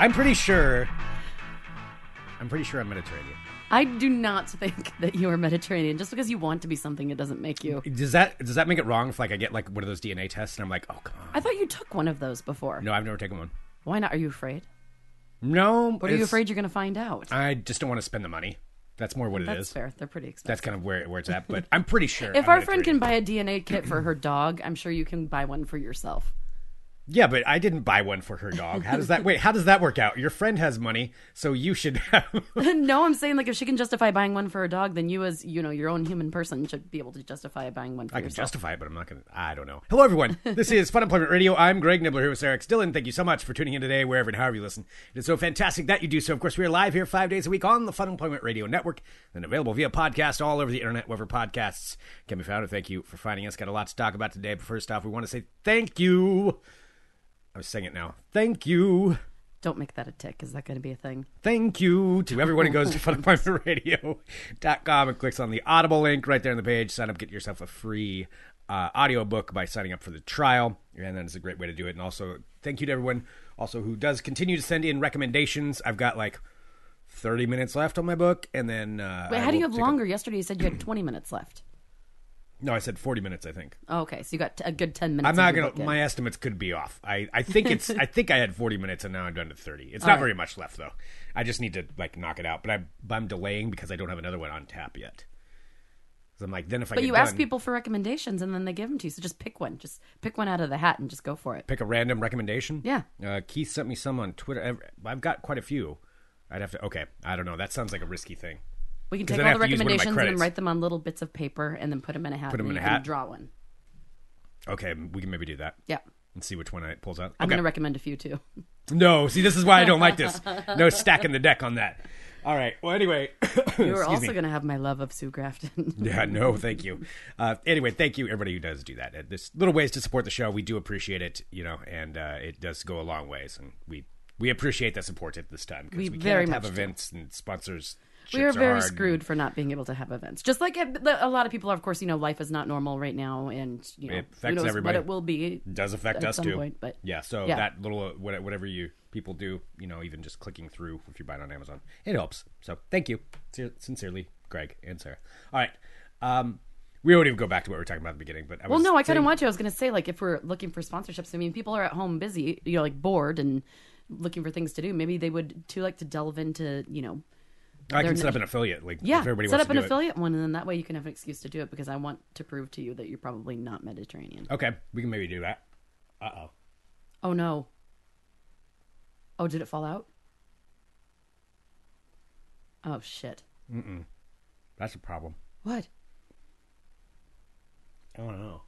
I'm pretty sure I'm Mediterranean. I do not think that you are Mediterranean. Just because you want to be something, it doesn't make you. Does that make it wrong if like I get like one of those DNA tests and I'm like, oh, come on. I thought you took one of those before. No, I've never taken one. Why not? Are you afraid? No. What are you afraid you're going to find out? I just don't want to spend the money. That's more what it is. That's fair. They're pretty expensive. That's kind of where it's at, but I'm pretty sure. If our friend can buy a DNA kit for her dog, I'm sure you can buy one for yourself. Yeah, but I didn't buy one for her dog. How does that work out? Your friend has money, so you should have. No, I'm saying like if she can justify buying one for her dog, then you as, you know, your own human person should be able to justify buying one for yourself. I can justify it, but I'm not going to. I don't know. Hello, everyone. This is Fun Employment Radio. I'm Greg Nibbler here with Sarah X. Dillon. Thank you so much for tuning in today, wherever and however you listen. It is so fantastic that you do so. Of course, we are live here 5 days a week on the Fun Employment Radio Network and available via podcast all over the internet, wherever podcasts can be found. And thank you for finding us. Got a lot to talk about today. But first off, we want to say thank you. I was saying it now. Thank you. Don't make that a tick. Is that going to be a thing? Thank you to everyone who goes to funemploymentradio.com and clicks on the Audible link right there on the page. Sign up, get yourself a free audiobook by signing up for the trial. And that is a great way to do it. And also, thank you to everyone also who does continue to send in recommendations. I've got like 30 minutes left on my book. And then... Wait, how do you have longer? Yesterday you said you had 20 minutes left. No, I said 40 minutes, I think. Oh, okay, so you got a good 10 minutes. I'm not going to... My estimates could be off. I think I had 40 minutes, and now I'm down to 30. It's all not right. Very much left, though. I just need to, like, knock it out. But I'm delaying because I don't have another one on tap yet. So I'm like, then if I get done... But you ask people for recommendations, and then they give them to you. So just pick one. Just pick one out of the hat and just go for it. Pick a random recommendation? Yeah. Keith sent me some on Twitter. I've got quite a few. I'd have to... Okay, I don't know. That sounds like a risky thing. We can take all the recommendations and write them on little bits of paper and then put them in a hat and draw one. Okay, we can maybe do that. Yeah. And see which one it pulls out. I'm going to recommend a few, too. No, see, this is why I don't like this. No stacking the deck on that. All right, well, anyway. You were also going to have my love of Sue Grafton. Yeah, no, thank you. Anyway, thank you, everybody who does do that. There's little ways to support the show. We do appreciate it, you know, and it does go a long ways. And we appreciate the support at this time because we can't have events and sponsors. We are very screwed for not being able to have events. Just like a lot of people are, of course, you know, life is not normal right now. And, you know, it affects everybody. But it will be. It does affect us, too. Point, but, yeah, so yeah. That little, whatever you people do, you know, even just clicking through if you buy it on Amazon, it helps. So thank you. Sincerely, Greg and Sarah. All right. We already go back to what we were talking about at the beginning, but I couldn't want to. I was going to say, like, if we're looking for sponsorships, I mean, people are at home busy, you know, like bored and looking for things to do. Maybe they would, too, like to delve into, you know, I can set up an affiliate. Like, yeah, if everybody set wants up to an affiliate one, and then that way you can have an excuse to do it because I want to prove to you that you're probably not Mediterranean. Okay, we can maybe do that. Uh-oh. Oh, no. Oh, did it fall out? Oh, shit. Mm-mm. That's a problem. What? I don't know.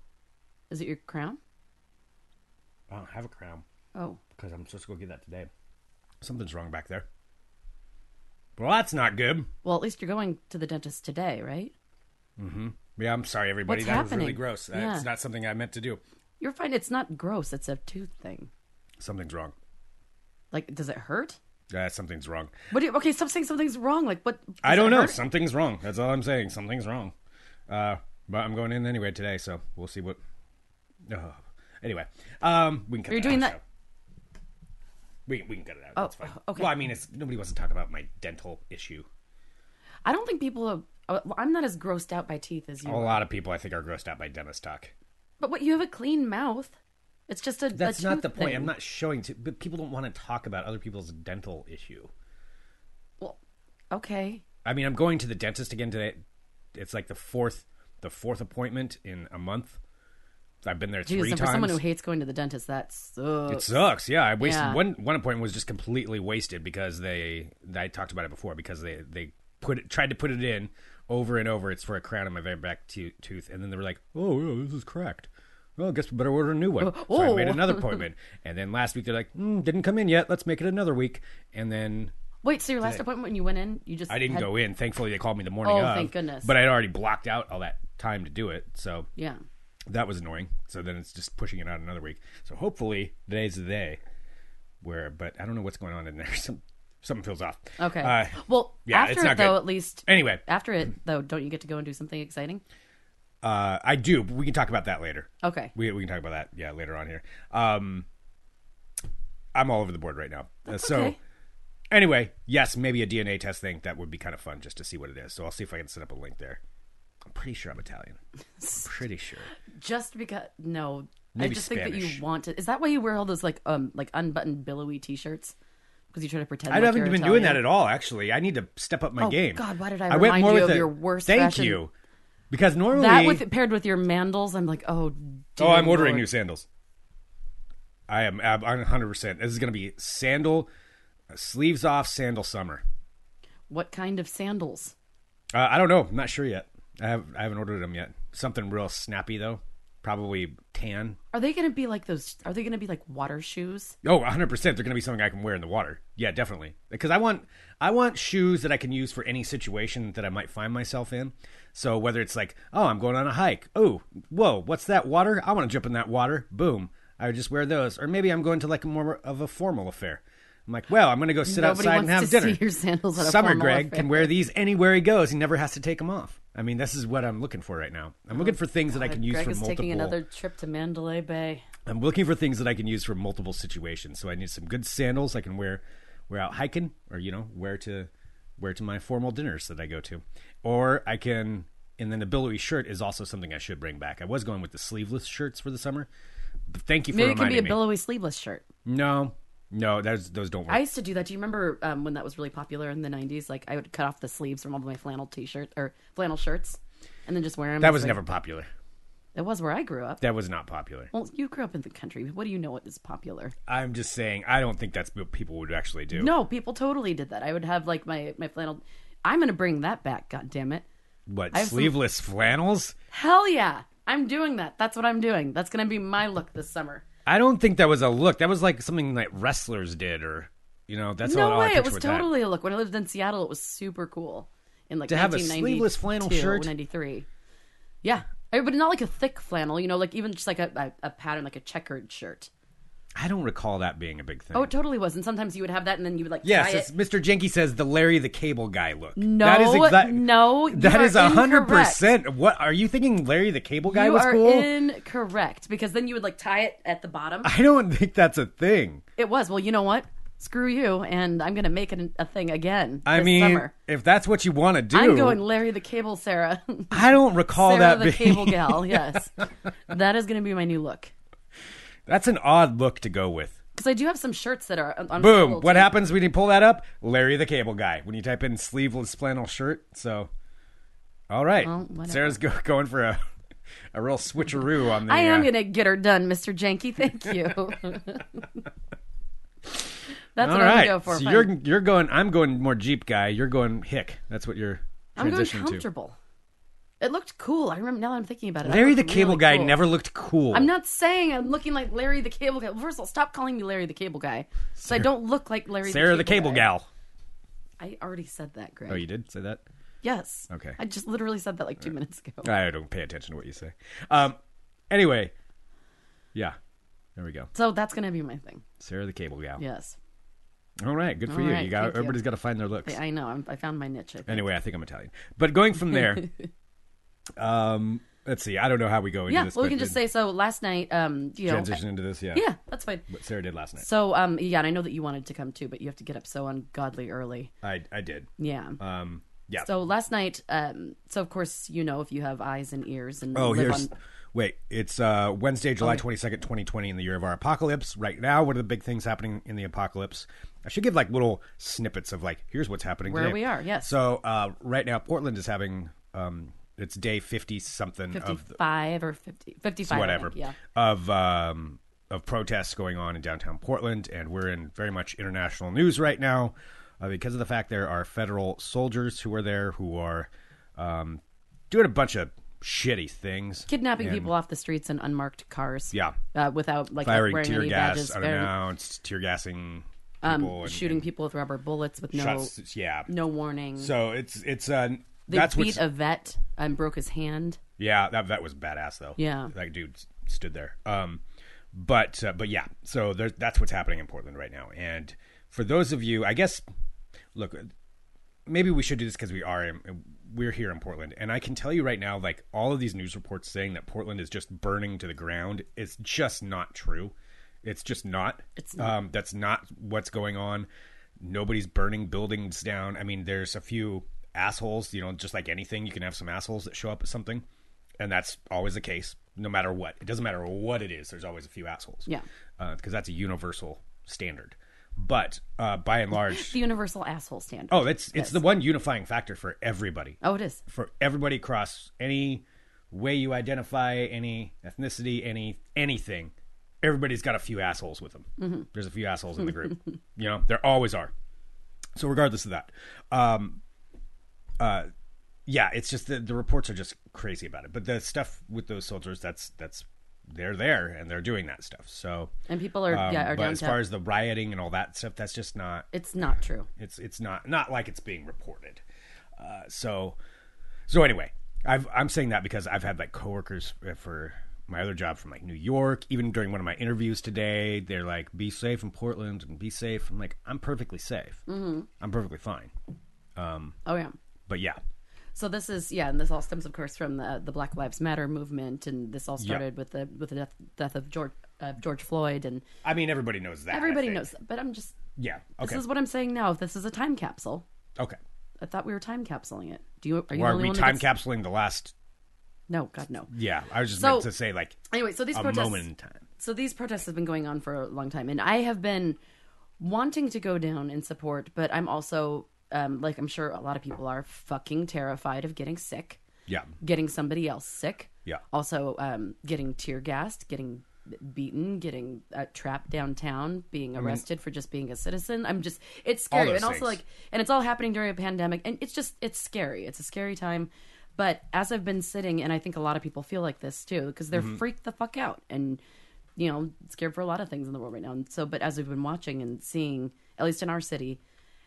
Is it your crown? I don't have a crown. Oh. Because I'm supposed to go get that today. Something's wrong back there. Well, that's not good. Well, at least you're going to the dentist today, right? Mm-hmm. Yeah, I'm sorry, everybody. What's happening? Was really gross. Yeah. It's not something I meant to do. You're fine. It's not gross. It's a tooth thing. Something's wrong. Like, does it hurt? Yeah, something's wrong. Okay, stop saying something's wrong. Like, what? I don't know. Something's wrong. That's all I'm saying. Something's wrong. But I'm going in anyway today, so we'll see what... Oh. Anyway, we can cut that out. We can cut it out. Oh, that's fine. Okay. Well, I mean, nobody wants to talk about my dental issue. I don't think people are... I'm not as grossed out by teeth as you are. A lot of people, I think, are grossed out by dentist talk. But you have a clean mouth. It's just a That's not the point. Thing. I'm not showing to... But people don't want to talk about other people's dental issue. Well, okay. I mean, I'm going to the dentist again today. It's like the fourth appointment in a month. I've been there 3 times. For someone who hates going to the dentist, that sucks. It sucks, yeah. I wasted one appointment was just completely wasted because I talked about it before, because they tried to put it in over and over. It's for a crown in my very back tooth. And then they were like, oh, this is cracked. Well, I guess we better order a new one. Oh. So I made another appointment. And then last week they're like, didn't come in yet. Let's make it another week. And then... Wait, so your last appointment when you went in, you just... I didn't go in. Thankfully, they called me the morning of. Oh, thank goodness. But I'd already blocked out all that time to do it, so... Yeah. That was annoying. So then it's just pushing it out another week. So hopefully today's the day but I don't know what's going on in there. Something feels off. Okay. Well, yeah, after it, though, good. At least. Anyway. After it, though, don't you get to go and do something exciting? I do, but we can talk about that later. Okay. We can talk about that, yeah, later on here. I'm all over the board right now. Okay. Anyway, yes, maybe a DNA test thing. That would be kind of fun just to see what it is. So I'll see if I can set up a link there. I'm pretty sure I'm Italian. I'm pretty sure. Just because... No. Maybe I just Spanish. Think that you want to... Is that why you wear all those like unbuttoned billowy t-shirts? Because you try to pretend like you're Italian? I haven't been doing that at all, actually. I need to step up my game. Oh, God, why did I remind you of your worst fashion? Thank you. Because normally... That paired with your mandals, I'm like, oh, dear I'm ordering new sandals. I am 100%. This is going to be sandal... Sleeves off, sandal summer. What kind of sandals? I don't know. I'm not sure yet. I haven't ordered them yet. Something real snappy though. Probably tan. Are they going to be like those? Are they going to be like water shoes? Oh, 100%. They're going to be something I can wear in the water. Yeah, definitely. Because I want shoes that I can use for any situation that I might find myself in. So whether it's like, oh, I'm going on a hike. Oh, whoa, what's that water? I want to jump in that water. Boom. I would just wear those. Or maybe I'm going to like more of a formal affair. I'm like, well, I'm going to go sit outside and have dinner. Your sandals at Summer Greg affair. Can wear these anywhere he goes. He never has to take them off. I mean, this is what I'm looking for right now. I'm looking for things that I can use Greg for multiple... Greg is taking another trip to Mandalay Bay. I'm looking for things that I can use for multiple situations. So I need some good sandals I can wear out hiking or, you know, wear to my formal dinners that I go to. Or I can... And then the billowy shirt is also something I should bring back. I was going with the sleeveless shirts for the summer. But thank you for reminding me. Maybe it could be a billowy sleeveless shirt. No, those don't work. I used to do that. Do you remember when that was really popular in the 90s? Like, I would cut off the sleeves from all of my flannel shirts and then just wear them. That was never popular. That was where I grew up. That was not popular. Well, you grew up in the country. What do you know what is popular? I'm just saying, I don't think that's what people would actually do. No, people totally did that. I would have, like, my flannel. I'm going to bring that back, goddammit. What, sleeveless flannels? Hell yeah. I'm doing that. That's what I'm doing. That's going to be my look this summer. I don't think that was a look. That was like something that wrestlers did, or you know, that's all I picture with that. No way, it was totally a look. When I lived in Seattle, it was super cool. In like to have a sleeveless flannel shirt, 93. Yeah, but not like a thick flannel. You know, like even just like a pattern, like a checkered shirt. I don't recall that being a big thing. Oh, it totally was. And sometimes you would have that, and then you would like. Yes, it's Mr. Jenke says the Larry the Cable Guy look. No, that is that is 100%. What are you thinking? Larry the Cable Guy was cool. You are incorrect because then you would like tie it at the bottom. I don't think that's a thing. It was. Well, you know what? Screw you, and I'm going to make it a thing again. This summer. If that's what you want to do, I'm going Larry the Cable Sarah. I don't recall Sarah that. The Cable Gal. Yes, that is going to be my new look. That's an odd look to go with. Because I do have some shirts that are... on Boom. What happens when you pull that up? Larry the Cable Guy. When you type in sleeveless flannel shirt. So, all right. Well, Sarah's going for a real switcheroo on the... I am going to get her done, Mr. Janky. Thank you. That's all what right. I'm going to go for. So you're going... I'm going more Jeep guy. You're going hick. That's what you're transitioning to. I'm going comfortable. It looked cool. I remember now that I'm thinking about it. Larry the Cable Guy never looked cool. I'm not saying I'm looking like Larry the Cable Guy. First of all, stop calling me Larry the Cable Guy. So I don't look like Larry the Cable Guy. Sarah the Cable Gal. I already said that, Greg. Oh, you did say that? Yes. Okay. I just literally said that like 2 minutes ago. I don't pay attention to what you say. Anyway. Yeah. There we go. So that's going to be my thing. Sarah the Cable Gal. Yes. All right, good for you. Right, everybody's got to find their looks. I know. I found my niche. Anyway, I think I'm Italian. But going from there... Let's see. I don't know how we go into this. Yeah, well, we can just say so. Last night, transition into this. Yeah, yeah, that's fine. What Sarah did last night. So, and I know that you wanted to come too, but you have to get up so ungodly early. I did. Yeah. Yeah. So last night, so of course you know if you have eyes and ears and it's Wednesday, July 22nd, 2020, in the year of our apocalypse. Right now, what are the big things happening in the apocalypse? I should give like little snippets of like here's what's happening where today. We are. Yes. So right now, Portland is having it's day 50-something of... 55 or 50... 55, whatever. Think, yeah. Of protests going on in downtown Portland, and we're in very much international news right now because of the fact there are federal soldiers who are there who are doing a bunch of shitty things. Kidnapping people off the streets in unmarked cars. Yeah. Without, like, firing wearing tear any gas badges. Unannounced, tear gassing... people shooting people with rubber bullets with no... Shots, yeah. No warning. So it's They beat a vet and broke his hand. Yeah, that vet was badass, though. Yeah. That dude stood there. But yeah, so that's what's happening in Portland right now. And for those of you, I guess, look, maybe we should do this because we're here in Portland. And I can tell you right now, like, all of these news reports saying that Portland is just burning to the ground, it's just not true. It's just not. It's not. That's not what's going on. Nobody's burning buildings down. I mean, there's a few assholes, you know, just like anything, you can have some assholes that show up at something. And that's always the case, no matter what. It doesn't matter what it is. There's always a few assholes. Yeah. Because that's a universal standard. But by and large... the universal asshole standard. Oh, it's the one unifying factor for everybody. Oh, it is. For everybody across any way you identify, any ethnicity, anything. Everybody's got a few assholes with them. Mm-hmm. There's a few assholes in the group. You know, there always are. So regardless of that, yeah, it's just the reports are just crazy about it. But the stuff with those soldiers, that's they're there and they're doing that stuff. So and people are are but down as far as the rioting and all that stuff, that's just not. It's not true. It's not like it's being reported. So anyway, I'm saying that because I've had like coworkers for my other job from like New York, even during one of my interviews today, they're like, be safe in Portland and be safe. I'm like, I'm perfectly safe. Mm-hmm. I'm perfectly fine. Oh yeah. But yeah. So this is, yeah. And this all stems of course from the Black Lives Matter movement. And this all started with the death of George Floyd. And I mean, everybody knows that. Everybody knows that, but I'm just, yeah. Okay. This is what I'm saying now. This is a time capsule. Okay. I thought we were time capsuling it. Are we time capsuling the last? No, God, no. Yeah, I was just meant to say, like, anyway, so these protests, moment in time. So these protests have been going on for a long time, and I have been wanting to go down and support, but I'm also, like I'm sure a lot of people are, fucking terrified of getting sick. Yeah. Getting somebody else sick. Yeah. Also, getting tear gassed, getting beaten, getting trapped downtown, being arrested for just being a citizen. I'm just, it's scary. And also, like, and it's all happening during a pandemic, and it's just, it's scary. It's a scary time. But as I've been sitting, and I think a lot of people feel like this too, because they're freaked the fuck out and, you know, scared for a lot of things in the world right now. And so, but as we've been watching and seeing, at least in our city,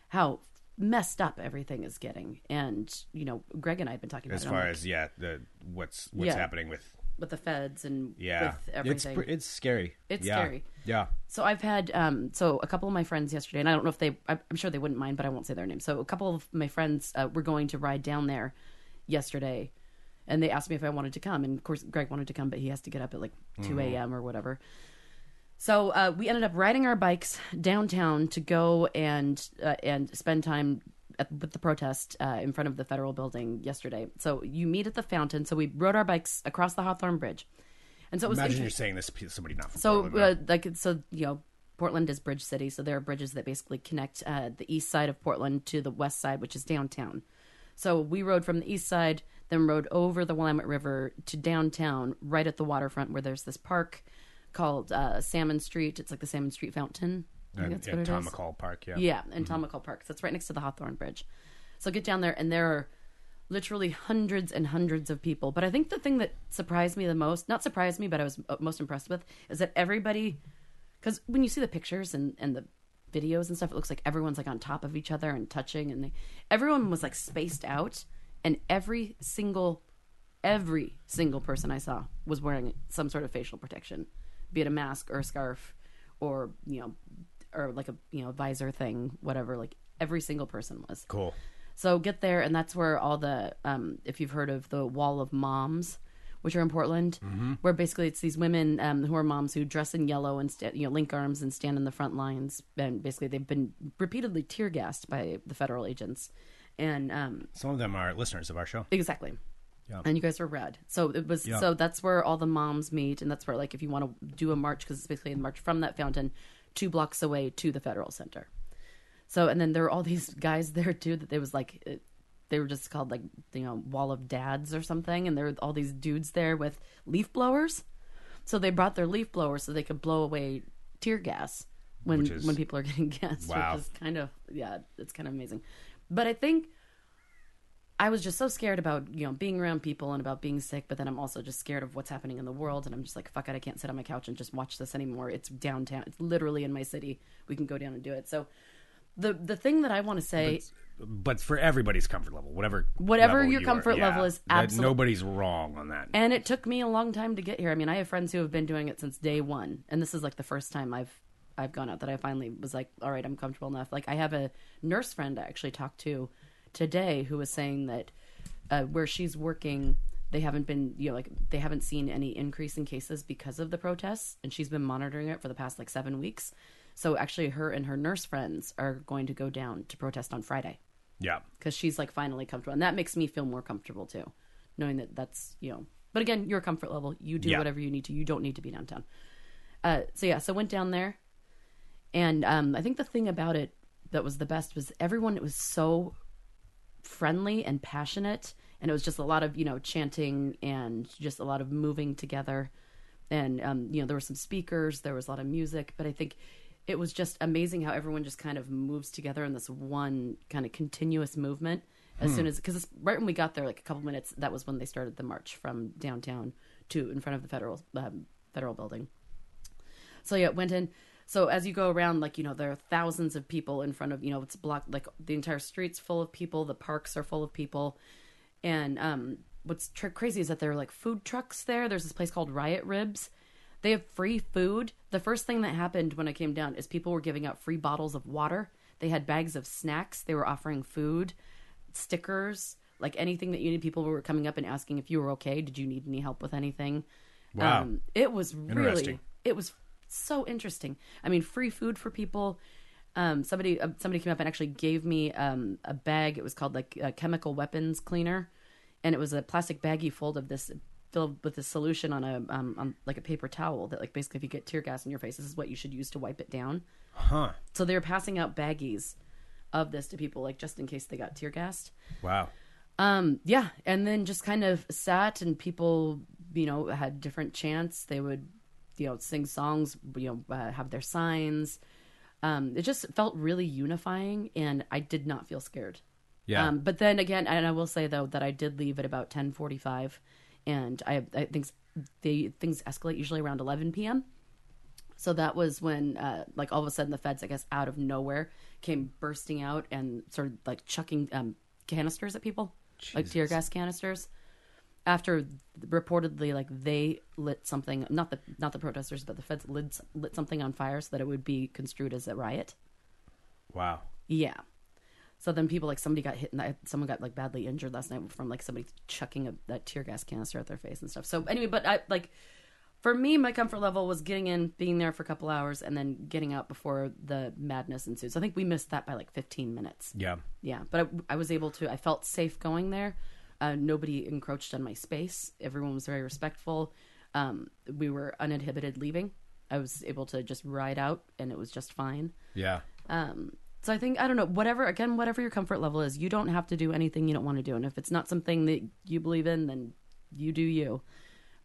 how messed up everything is getting. And, you know, Greg and I have been talking about it. As far as, what's happening with the feds and with everything. It's scary. It's scary. Yeah. So I've had, a couple of my friends yesterday, and I don't know if I'm sure they wouldn't mind, but I won't say their name. So a couple of my friends were going to ride down there yesterday, and they asked me if I wanted to come, and of course Greg wanted to come, but he has to get up at like 2 a.m. or whatever. So we ended up riding our bikes downtown to go and spend time with the protest in front of the federal building yesterday. So you meet at the fountain. So we rode our bikes across the Hawthorne Bridge, and so it was. Imagine you're saying this to somebody not from Portland, right? You know, Portland is Bridge City, so there are bridges that basically connect the east side of Portland to the west side, which is downtown. So we rode from the east side, then rode over the Willamette River to downtown, right at the waterfront where there's this park called Salmon Street. It's like the Salmon Street Fountain. I think that's what it is. Tom McCall Park, yeah. Yeah, and Tom McCall Park. So it's right next to the Hawthorne Bridge. So get down there, and there are literally hundreds and hundreds of people. But I think the thing that surprised me the most, not surprised me, but I was most impressed with, is that everybody, because when you see the pictures and the videos and stuff, it looks like everyone's like on top of each other and touching, and everyone was like spaced out, and every single person I saw was wearing some sort of facial protection, be it a mask or a scarf or, you know, or like a, you know, visor thing, whatever, like every single person was. Cool. So get there, and that's where all the if you've heard of the Wall of Moms, which are in Portland, where basically it's these women who are moms who dress in yellow and link arms and stand in the front lines. And basically they've been repeatedly tear gassed by the federal agents. And some of them are listeners of our show. Exactly. Yeah. And you guys were red. So it was. Yeah. So that's where all the moms meet. And that's where, like, if you want to do a march, because it's basically a march from that fountain 2 blocks away to the federal center. So, and then there were all these guys there too that they were just called, like, you know, Wall of Dads or something. And there were all these dudes there with leaf blowers. So they brought their leaf blowers so they could blow away tear gas when people are getting gassed. Wow. Which is kind of, yeah, it's kind of amazing. But I think I was just so scared about, you know, being around people and about being sick. But then I'm also just scared of what's happening in the world. And I'm just like, fuck it, I can't sit on my couch and just watch this anymore. It's downtown. It's literally in my city. We can go down and do it. So the thing that I want to say... But for everybody's comfort level, whatever your comfort level is, absolutely nobody's wrong on that. And it took me a long time to get here. I mean, I have friends who have been doing it since day one, and this is like the first time I've gone out that I finally was like, all right, I'm comfortable enough. Like, I have a nurse friend I actually talked to today who was saying that where she's working, They haven't been, you know, like they haven't seen any increase in cases because of the protests, and she's been monitoring it for the past like 7 weeks. So actually her and her nurse friends are going to go down to protest on Friday. Yeah. Because she's like finally comfortable. And that makes me feel more comfortable too, knowing that that's, you know, but again, your comfort level, you do whatever you need to. You don't need to be downtown. So went down there. And I think the thing about it that was the best was everyone, it was so friendly and passionate. And it was just a lot of, you know, chanting and just a lot of moving together. And, you know, there were some speakers, there was a lot of music, but I think it was just amazing how everyone just kind of moves together in this one kind of continuous movement as soon as, because right when we got there, like a couple minutes, that was when they started the march from downtown to in front of the federal building. So yeah, it went in. So as you go around, like, you know, there are thousands of people in front of, you know, it's blocked, like the entire street's full of people. The parks are full of people. And what's crazy is that there are like food trucks there. There's this place called Riot Ribs. They have free food. The first thing that happened when I came down is people were giving out free bottles of water. They had bags of snacks. They were offering food, stickers, like anything that you need. People were coming up and asking if you were okay. Did you need any help with anything? Wow. It was really, it was so interesting. I mean, free food for people. Somebody came up and actually gave me a bag. It was called like a chemical weapons cleaner. And it was a plastic baggie filled with a solution on a on like a paper towel that like basically if you get tear gas in your face, this is what you should use to wipe it down. Huh. So they were passing out baggies of this to people like just in case they got tear gassed. Wow. Yeah. And then just kind of sat and people, you know, had different chants. They would, you know, sing songs, you know, have their signs. It just felt really unifying and I did not feel scared. Yeah. But then again, and I will say though that I did leave at about 10:45. And I think things escalate usually around 11 p.m. So that was when, like, all of a sudden the feds, I guess, out of nowhere came bursting out and started, like, chucking canisters at people. Jesus. Like tear gas canisters. After, reportedly, like, they lit something, not the protesters, but the feds lit something on fire so that it would be construed as a riot. Wow. Yeah. So then people, like, somebody got hit, and someone got, like, badly injured last night from, like, somebody chucking a tear gas canister at their face and stuff. So, anyway, but, I like, for me, my comfort level was getting in, being there for a couple hours, and then getting out before the madness ensued. So I think we missed that by, like, 15 minutes. Yeah. Yeah, but I was able to, I felt safe going there. Nobody encroached on my space. Everyone was very respectful. We were uninhibited leaving. I was able to just ride out, and it was just fine. Yeah. So I think, I don't know, whatever your comfort level is, you don't have to do anything you don't want to do. And if it's not something that you believe in, then you do you.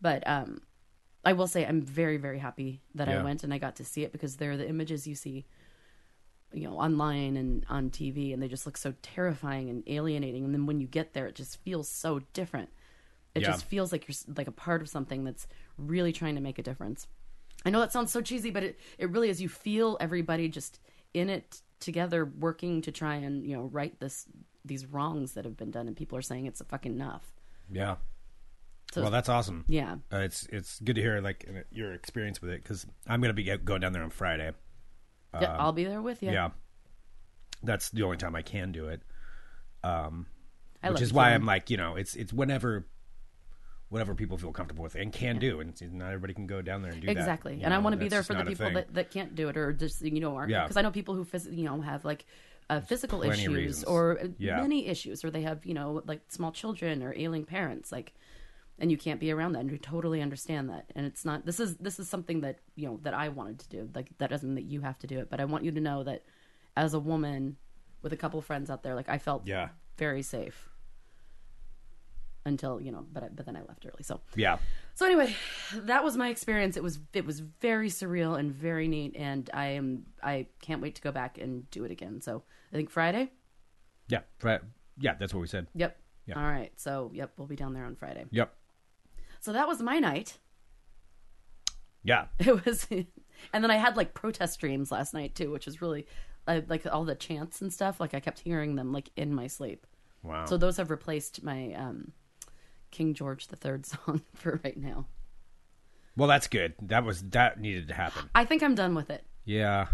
But I will say I'm very, very happy that I went and I got to see it because they're the images you see, you know, online and on TV. And they just look so terrifying and alienating. And then when you get there, it just feels so different. It just feels like you're like a part of something that's really trying to make a difference. I know that sounds so cheesy, but it really is. You feel everybody just in it together working to try and, you know, right these wrongs that have been done, and people are saying it's a fucking enough. Yeah. So well, that's awesome. Yeah. It's good to hear like your experience with it because I'm going to be going down there on Friday. Yeah, I'll be there with you. Yeah. That's the only time I can do it. Which is why I'm like, you know, it's whatever people feel comfortable with and can do. And not everybody can go down there and do that. Exactly. And I want to be there for the people that can't do it or just, you know, aren't. Because I know people who, you know, have like physical issues or many issues or they have, you know, like small children or ailing parents, like, and you can't be around that. And you totally understand that. And it's not, this is something that, you know, that I wanted to do. Like that doesn't mean that you have to do it, but I want you to know that as a woman with a couple friends out there, like I felt very safe. Until, you know, but then I left early. So So anyway, that was my experience. It was very surreal and very neat, and I can't wait to go back and do it again. So I think Friday. Yeah, that's what we said. Yep. Yeah. All right. So we'll be down there on Friday. Yep. So that was my night. Yeah. It was, and then I had like protest dreams last night too, which was really like all the chants and stuff. Like I kept hearing them like in my sleep. Wow. So those have replaced my King George III song for right now. Well, that's good. That needed to happen. I think I'm done with it. Yeah.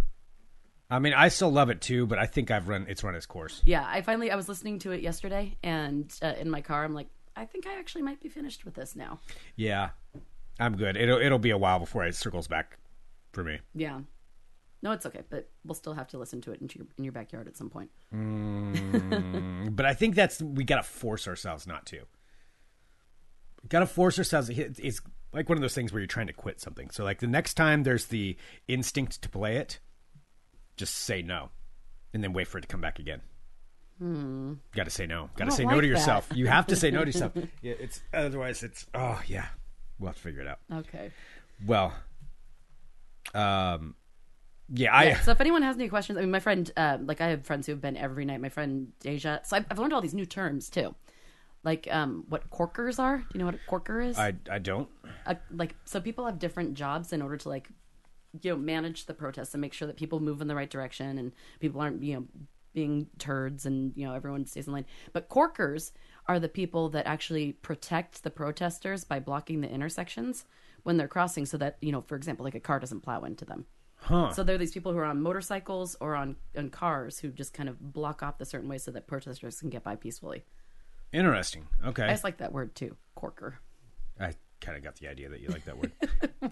I mean, I still love it too, but I think it's run its course. Yeah. I was listening to it yesterday and in my car, I'm like, I think I actually might be finished with this now. Yeah, I'm good. It'll be a while before it circles back for me. Yeah. No, it's okay, but we'll still have to listen to it in your backyard at some point. But I think we got to force ourselves not to. Got to force ourselves. It's like one of those things where you're trying to quit something. So like the next time there's the instinct to play it, just say no and then wait for it to come back again. Got to say no. Got to say no to yourself. You have to say no to yourself. Yeah, otherwise we'll have to figure it out. Okay. Well, so if anyone has any questions, I mean, my friend, I have friends who have been every night. My friend Deja. So I've learned all these new terms too, like what corkers are. Do you know what a corker is? I don't. So people have different jobs in order to manage the protests and make sure that people move in the right direction and people aren't being turds and everyone stays in line. But corkers are the people that actually protect the protesters by blocking the intersections when they're crossing, so that for example, like a car doesn't plow into them. Huh. So there are these people who are on motorcycles or on cars who just kind of block off the certain way so that protesters can get by peacefully. Interesting. Okay. I just like that word too, corker. I kind of got the idea that you like that word.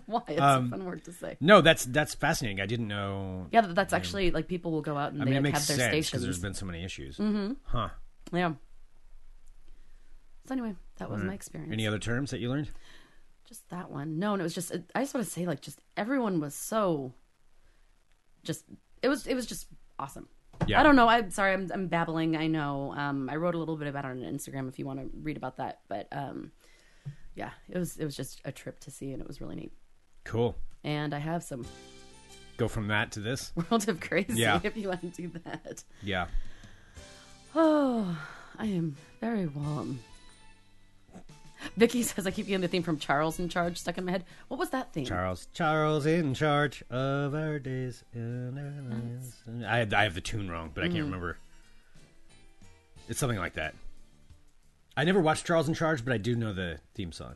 Why? It's a fun word to say. No, that's fascinating. I didn't know. Yeah, that's actually people will go out and they have their stations. It makes sense because there's been so many issues. Mm-hmm. Huh. Yeah. So anyway, that was my experience. Any other terms that you learned? Just that one. No, and it was just, I just want to say just everyone was so... It was just awesome. Yeah. I don't know. I'm sorry. I'm babbling. I know. I wrote a little bit about it on Instagram if you want to read about that. But it was just a trip to see, and it was really neat. Cool. And I have some. Go from that to this world of crazy. Yeah. If you want to do that. Yeah. Oh, I am very warm. Vicky says I keep getting the theme from Charles in Charge stuck in my head. What was that theme? Charles in charge of our days and our lives. I have the tune wrong, but I can't remember. It's something like that. I never watched Charles in Charge, but I do know the theme song.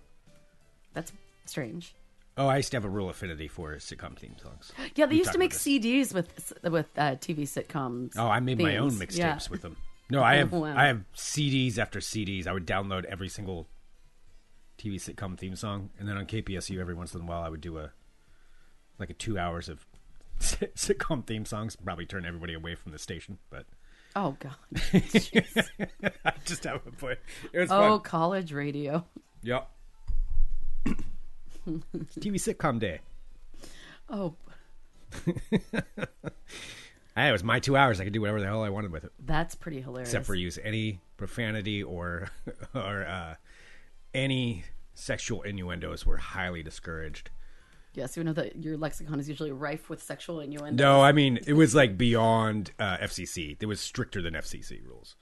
That's strange. Oh, I used to have a real affinity for sitcom theme songs. Yeah, they used to make CDs with TV sitcoms. Oh, I made my own mixtapes with them. No, I have I have CDs after CDs. I would download every single TV sitcom theme song, and then on KPSU every once in a while I would do a 2 hours of sitcom theme songs, probably turn everybody away from the station, but oh god. I just have a point. It was fun. College radio. Yep. TV sitcom day. Oh. It was my 2 hours. I could do whatever the hell I wanted with it. That's pretty hilarious. Except for use any profanity or any sexual innuendos were highly discouraged. Yes, you know that your lexicon is usually rife with sexual innuendos. No, I mean, it was beyond FCC. It was stricter than FCC rules.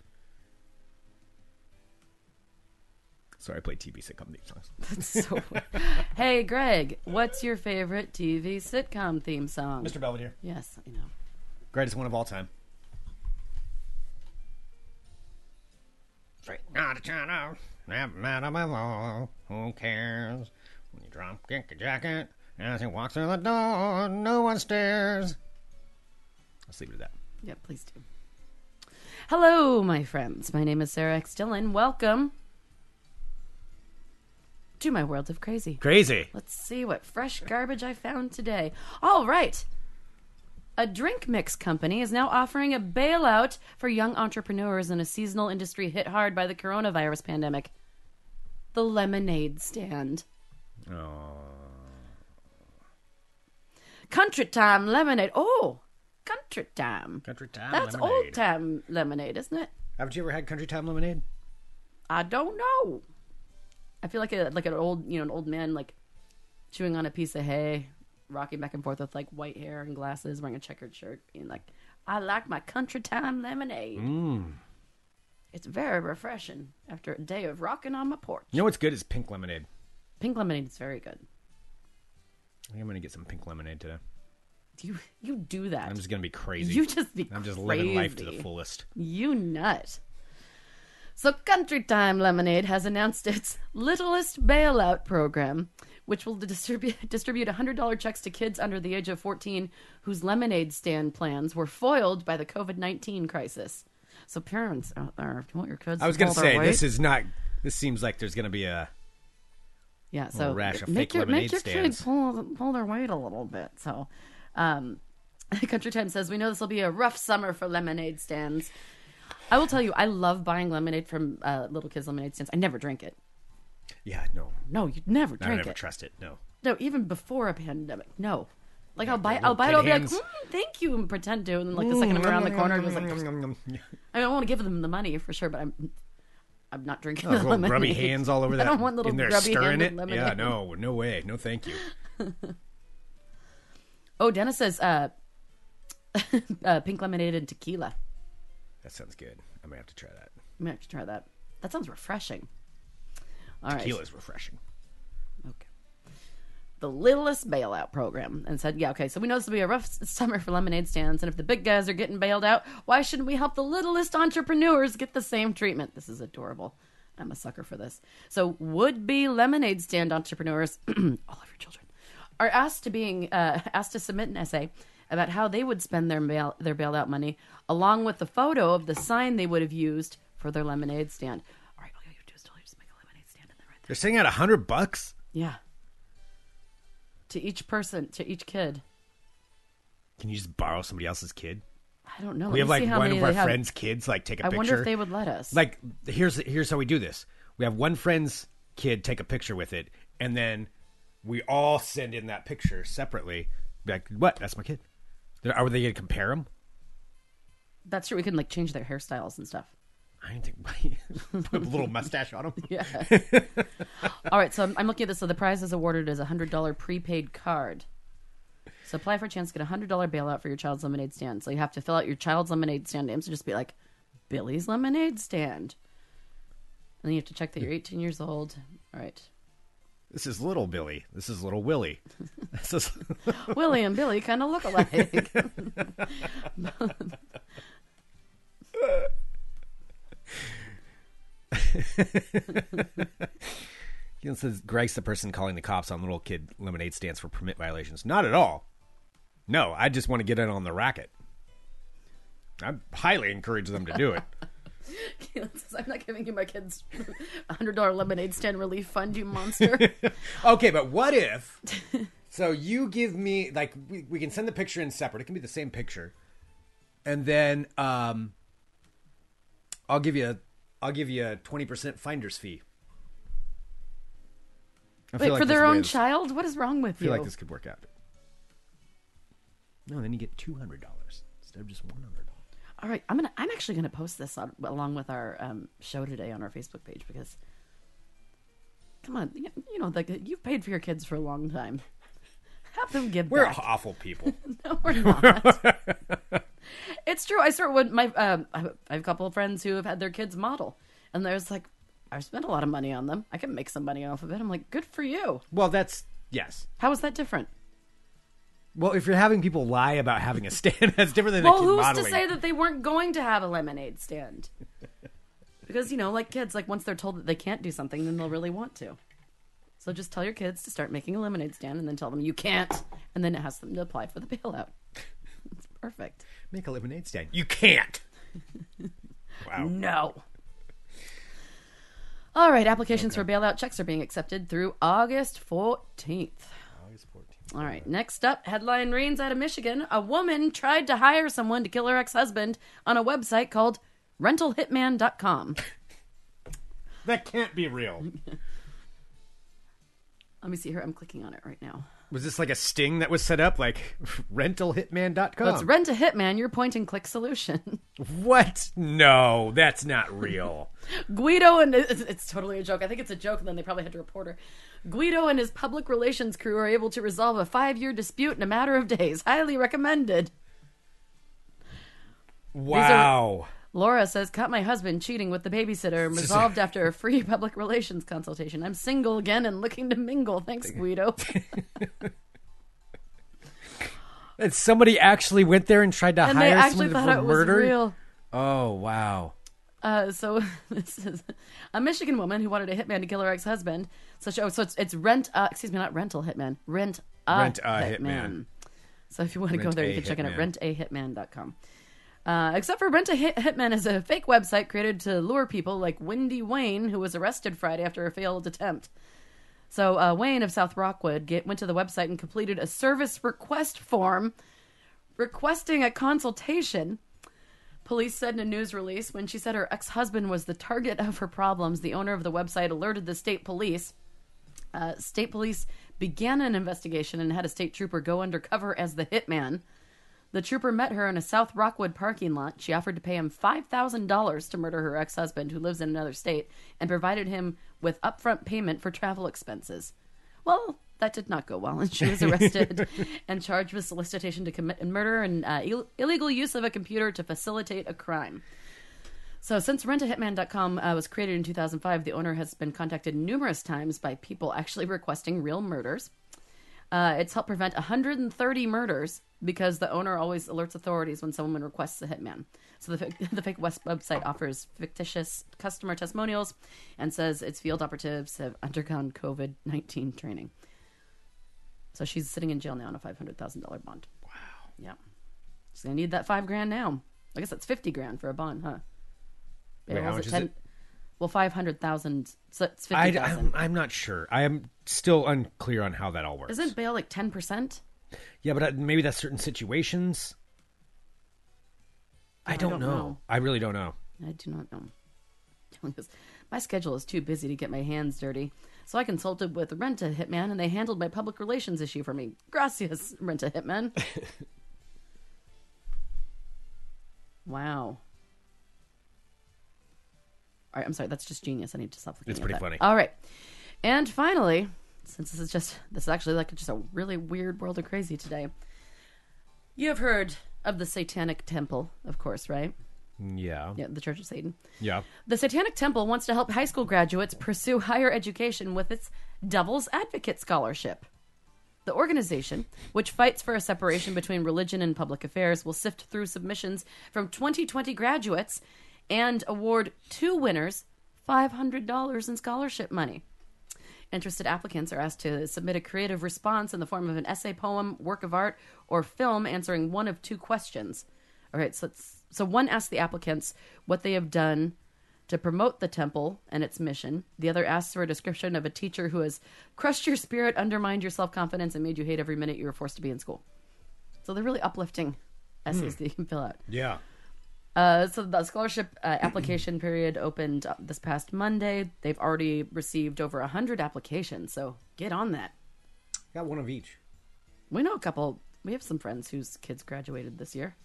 Sorry, I played TV sitcom theme songs. That's so weird. Hey, Greg, what's your favorite TV sitcom theme song? Mr. Belvedere. Yes, I know. Greatest one of all time. Straight out of China. Never met him alone. Who cares? When you drop kick a jacket, as he walks through the door, no one stares. I'll leave it at that. Yeah, please do. Hello, my friends. My name is Sarah X. Dillon. Welcome to my world of crazy. Crazy. Let's see what fresh garbage I found today. All right. A drink mix company is now offering a bailout for young entrepreneurs in a seasonal industry hit hard by the coronavirus pandemic. The lemonade stand. Oh. Country Time lemonade. Oh, Country Time. Country Time lemonade. That's old time lemonade, isn't it? Haven't you ever had Country Time lemonade? I don't know. I feel like an old man chewing on a piece of hay. Rocking back and forth with white hair and glasses, wearing a checkered shirt, being I like my Country Time lemonade. It's very refreshing after a day of rocking on my porch. You know what's good is pink lemonade. Pink lemonade is very good. I think I'm gonna get some pink lemonade today. You do that? I'm just gonna be crazy. I'm just living life to the fullest. You nut. So Country Time Lemonade has announced its Littlest Bailout program, which will distribute $100 checks to kids under the age of 14 whose lemonade stand plans were foiled by the COVID-19 crisis. So parents out there, if you want your kids to hold their weight, this is not This seems like there's going to be a so rash of fake lemonade stands. Pull their weight a little bit. So, Country Time says, we know this will be a rough summer for lemonade stands. I will tell you, I love buying lemonade from little kids' lemonade stands. I never drink it. Yeah, no. No, you'd never drink it. I never trust it, no. No, even before a pandemic, no. Like, I'll buy it, I'll be like, thank you, and pretend to, and then, like, the second I'm around the corner, it was like, I don't want to give them the money, for sure, but I'm not drinking the lemonade. Grubby hands all over that. I don't want little grubby hands in lemonade. Yeah, no way. No, thank you. Dennis says, pink lemonade and tequila. That sounds good. I might have to try that. That sounds refreshing. All right. Tequila's refreshing. Okay. The Littlest Bailout Program. And said, yeah, okay, so we know this will be a rough summer for lemonade stands, and if the big guys are getting bailed out, why shouldn't we help the littlest entrepreneurs get the same treatment? This is adorable. I'm a sucker for this. So would-be lemonade stand entrepreneurs, all of your children, are asked to submit an essay about how they would spend their bailout money, along with the photo of the sign they would have used for their lemonade stand. All right, all you have to do is totally just make a lemonade stand in there right there. They're sending out $100? Yeah. To each person, to each kid. Can you just borrow somebody else's kid? I don't know. We have like one of our friends' kids like take a picture. I wonder if they would let us. Like, here's how we do this. We have one friend's kid take a picture with it, and then we all send in that picture separately. Be like, what? That's my kid. Are they going to compare them? That's true. We can like change their hairstyles and stuff. I didn't think. Put a little mustache on them. Yeah. All right. So I'm looking at this. So the prize is awarded as a $100 prepaid card. So apply for a chance to get a $100 bailout for your child's lemonade stand. So you have to fill out your child's lemonade stand name. So just be like, Billy's lemonade stand. And then you have to check that you're 18 years old. All right. This is little Billy. This is little Willie. Willie and Billy kind of look alike. You know, says Greg's the person calling the cops on little kid lemonade stands for permit violations. Not at all. No, I just want to get in on the racket. I highly encourage them to do it. I'm not giving you my kids $100 lemonade stand relief fund, you monster. Okay, but what if? So you give me like we can send the picture in separate. It can be the same picture, and then I'll give you a 20% finder's fee. Wait, like for their own child? What is wrong with you? I feel like this could work out. No, then you get $200 instead of just $100. All right, I'm actually gonna post this along with our show today on our Facebook page because, come on, you've paid for your kids for a long time. Have them give. We're back. Awful people. No, we're not. It's true. I start with my. I have a couple of friends who have had their kids model, and there's like, I've spent a lot of money on them. I can make some money off of it. I'm like, good for you. Well, that's yes. How is that different? Well, if you're having people lie about having a stand, that's different than a kid modeling. Well, who's to say that they weren't going to have a lemonade stand? Because, like kids, like once they're told that they can't do something, then they'll really want to. So just tell your kids to start making a lemonade stand and then tell them you can't. And then ask them to apply for the bailout. It's perfect. Make a lemonade stand. You can't. Wow. No. All right. Applications for bailout checks are being accepted through August 14th. All right, next up, headline reads out of Michigan. A woman tried to hire someone to kill her ex-husband on a website called rentahitman.com. That can't be real. Let me see here. I'm clicking on it right now. Was this like a sting that was set up? Like rentalhitman.com? That's Rent-A-Hitman, your point-and-click solution. What? No, that's not real. Guido and... It's totally a joke. I think it's a joke, and then they probably had to report her. Guido and his public relations crew are able to resolve a 5-year dispute in a matter of days. Highly recommended. Wow. Laura says, caught my husband cheating with the babysitter and resolved after a free public relations consultation. I'm single again and looking to mingle. Thanks, Guido. And somebody actually went there and tried to hire someone for murder? It was real. Oh, wow. So this is a Michigan woman who wanted a hitman to kill her ex-husband. So it's Rent-A Hitman. So if you want to go there, you can check it out at rentahitman.com. Except for Rent-A-Hitman is a fake website created to lure people like Wendy Wayne, who was arrested Friday after a failed attempt. So Wayne of South Rockwood went to the website and completed a service request form requesting a consultation. Police said in a news release when she said her ex-husband was the target of her problems, the owner of the website alerted the state police. State police began an investigation and had a state trooper go undercover as the hitman. The trooper met her in a South Rockwood parking lot. She offered to pay him $5,000 to murder her ex-husband, who lives in another state, and provided him with upfront payment for travel expenses. Well, that did not go well, and she was arrested and charged with solicitation to commit murder and illegal use of a computer to facilitate a crime. So since rentahitman.com was created in 2005, the owner has been contacted numerous times by people actually requesting real murders. It's helped prevent 130 murders because the owner always alerts authorities when someone requests a hitman. So the fake website offers fictitious customer testimonials and says its field operatives have undergone COVID-19 training. So she's sitting in jail now on a $500,000 bond. Wow. Yeah. She's going to need that $5,000 now. I guess that's $50,000 for a bond, huh? Wait, how much is it? Well, 500,000. So it's 50,000. I'm not sure. I am still unclear on how that all works. Isn't bail like 10%? Yeah, but maybe that's certain situations. I don't know. I really don't know. I do not know. My schedule is too busy to get my hands dirty, so I consulted with Rent-A-Hitman, and they handled my public relations issue for me. Gracias, Rent-A-Hitman. Wow. All right, I'm sorry. That's just genius. I need to stop looking at that. It's pretty funny. All right. And finally, since this is actually like just a really weird world of crazy today, you have heard of the Satanic Temple, of course, right? Yeah. Yeah, the Church of Satan. Yeah. The Satanic Temple wants to help high school graduates pursue higher education with its Devil's Advocate Scholarship. The organization, which fights for a separation between religion and public affairs, will sift through submissions from 2020 graduates and award two winners $500 in scholarship money. Interested applicants are asked to submit a creative response in the form of an essay, poem, work of art, or film answering one of two questions. All right, so one asks the applicants what they have done to promote the temple and its mission. The other asks for a description of a teacher who has crushed your spirit, undermined your self-confidence, and made you hate every minute you were forced to be in school. So they're really uplifting essays that you can fill out. Yeah. So the scholarship application period opened this past Monday. They've already received over 100 applications, so get on that. Got one of each. We know a couple. We have some friends whose kids graduated this year.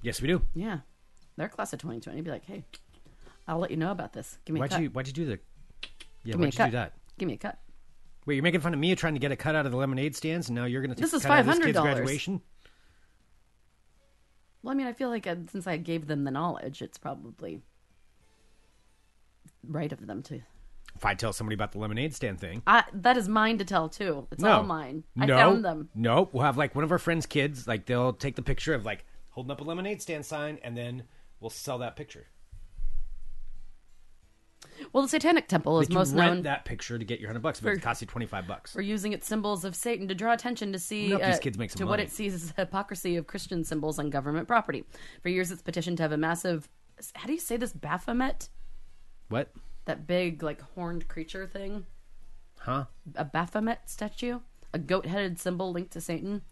Yes, we do. Yeah. Their class of 2020. Be like, hey, I'll let you know about this. Give me a cut. Why'd you do the... Yeah, why'd you do that? Give me a cut. Wait, you're making fun of me trying to get a cut out of the lemonade stands, and now you're going to take a cut out of this kid's graduation? Well, I mean, I feel like since I gave them the knowledge, it's probably right of them to... If I tell somebody about the lemonade stand thing... that is mine to tell, too. It's all mine. I found them. No, we'll have, like, one of our friends' kids, like, they'll take the picture of, like, holding up a lemonade stand sign, and then we'll sell that picture. Well, the Satanic Temple is most known... You rent that picture to get your $100, but it costs you $25. We're using its symbols of Satan to draw attention to what it sees as the hypocrisy of Christian symbols on government property. For years, it's petitioned to have a massive... How do you say this? Baphomet? What? That big, like, horned creature thing. Huh? A Baphomet statue? A goat-headed symbol linked to Satan?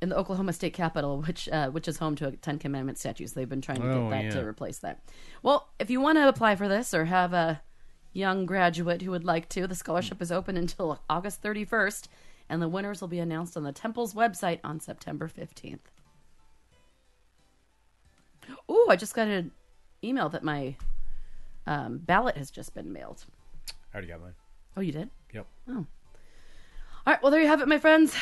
In the Oklahoma State Capitol, which is home to a Ten Commandments statue, so they've been trying to get that to replace that. Well, if you want to apply for this or have a young graduate who would like to, the scholarship is open until August 31st, and the winners will be announced on the temple's website on September 15th. Ooh, I just got an email that my ballot has just been mailed. I already got mine. Oh, you did? Yep. Oh. All right, well, there you have it, my friends.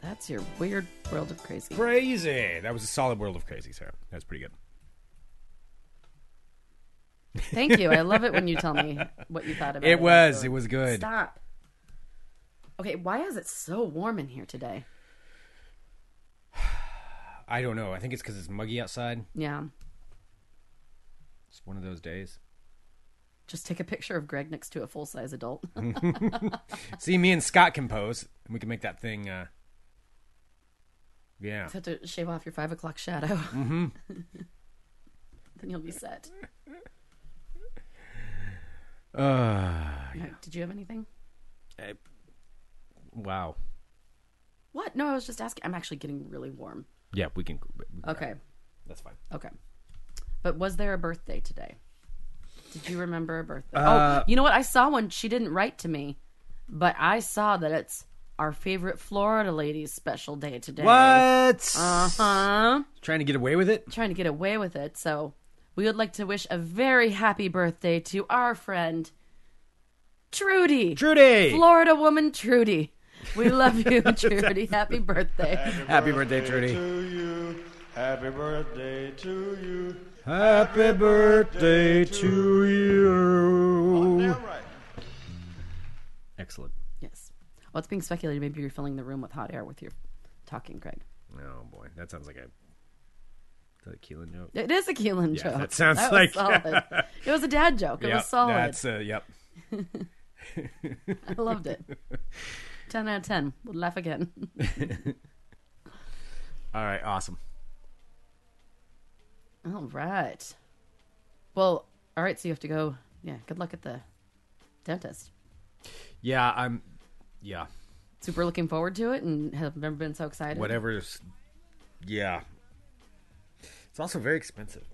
That's your weird world of crazy. Crazy. That was a solid world of crazy, Sarah. That was pretty good. Thank you. I love it when you tell me what you thought about it. It was good. Stop. Okay, why is it so warm in here today? I don't know. I think it's because it's muggy outside. Yeah. It's one of those days. Just take a picture of Greg next to a full-size adult. See, me and Scott can pose, and we can make that thing... Yeah. You have to shave off your 5 o'clock shadow. Mm-hmm. Then you'll be set. Yeah. Did you have anything? Wow. What? No, I was just asking. I'm actually getting really warm. Yeah, we can. Okay. That's fine. Okay. But was there a birthday today? Did you remember a birthday? Oh, you know what? I saw one. She didn't write to me, but I saw that it's our favorite Florida lady's special day today. What? Uh-huh. Trying to get away with it? Trying to get away with it. So we would like to wish a very happy birthday to our friend, Trudy. Trudy! Florida woman Trudy. We love you, Trudy. Happy birthday. Happy birthday, Trudy. To you. Happy birthday to you. Happy birthday to you. Oh, damn right. Excellent. Yes. Well, it's being speculated. Maybe you're filling the room with hot air with your talking, Craig. Oh, boy. That sounds like a Keelan joke. It is a Keelan joke. That sounds that like... Was solid. It was a dad joke. It was solid. That's, yep. I loved it. 10 out of 10. We'll laugh again. All right. Awesome. All right. Well, all right. So you have to go. Yeah. Good luck at the dentist. Yeah. Yeah. Super looking forward to it and have never been so excited. Whatever's. Yeah. It's also very expensive.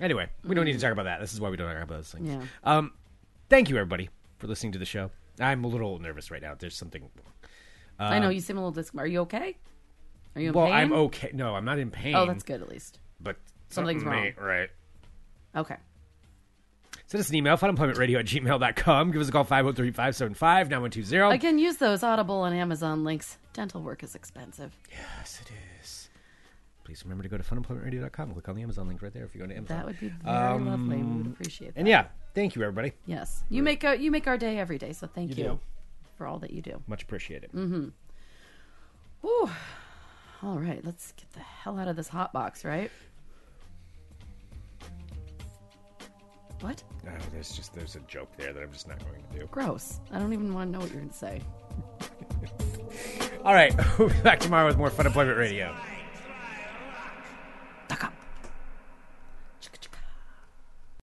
Anyway, we don't need to talk about that. This is why we don't talk about those things. Yeah. Thank you, everybody, for listening to the show. I'm a little nervous right now. There's something. I know. You seem a little Are you okay? Are you in pain? Well, I'm okay. No, I'm not in pain. Oh, that's good, at least. But something's wrong. Right. Okay. Send us an email, funemploymentradio@gmail.com. Give us a call, 503-575-9120. Again, use those Audible and Amazon links. Dental work is expensive. Yes, it is. Please remember to go to funemploymentradio.com. Click on the Amazon link right there if you go to Amazon. That would be very lovely. We would appreciate that. And yeah, thank you, everybody. Yes. You make our day every day, so thank you for all that you do. Much appreciated. Mm-hmm. Whew. All right, let's get the hell out of this hot box, right? What? Oh, there's a joke there that I'm just not going to do. Gross. I don't even want to know what you're going to say. All right, we'll be back tomorrow with more Fun Employment Radio.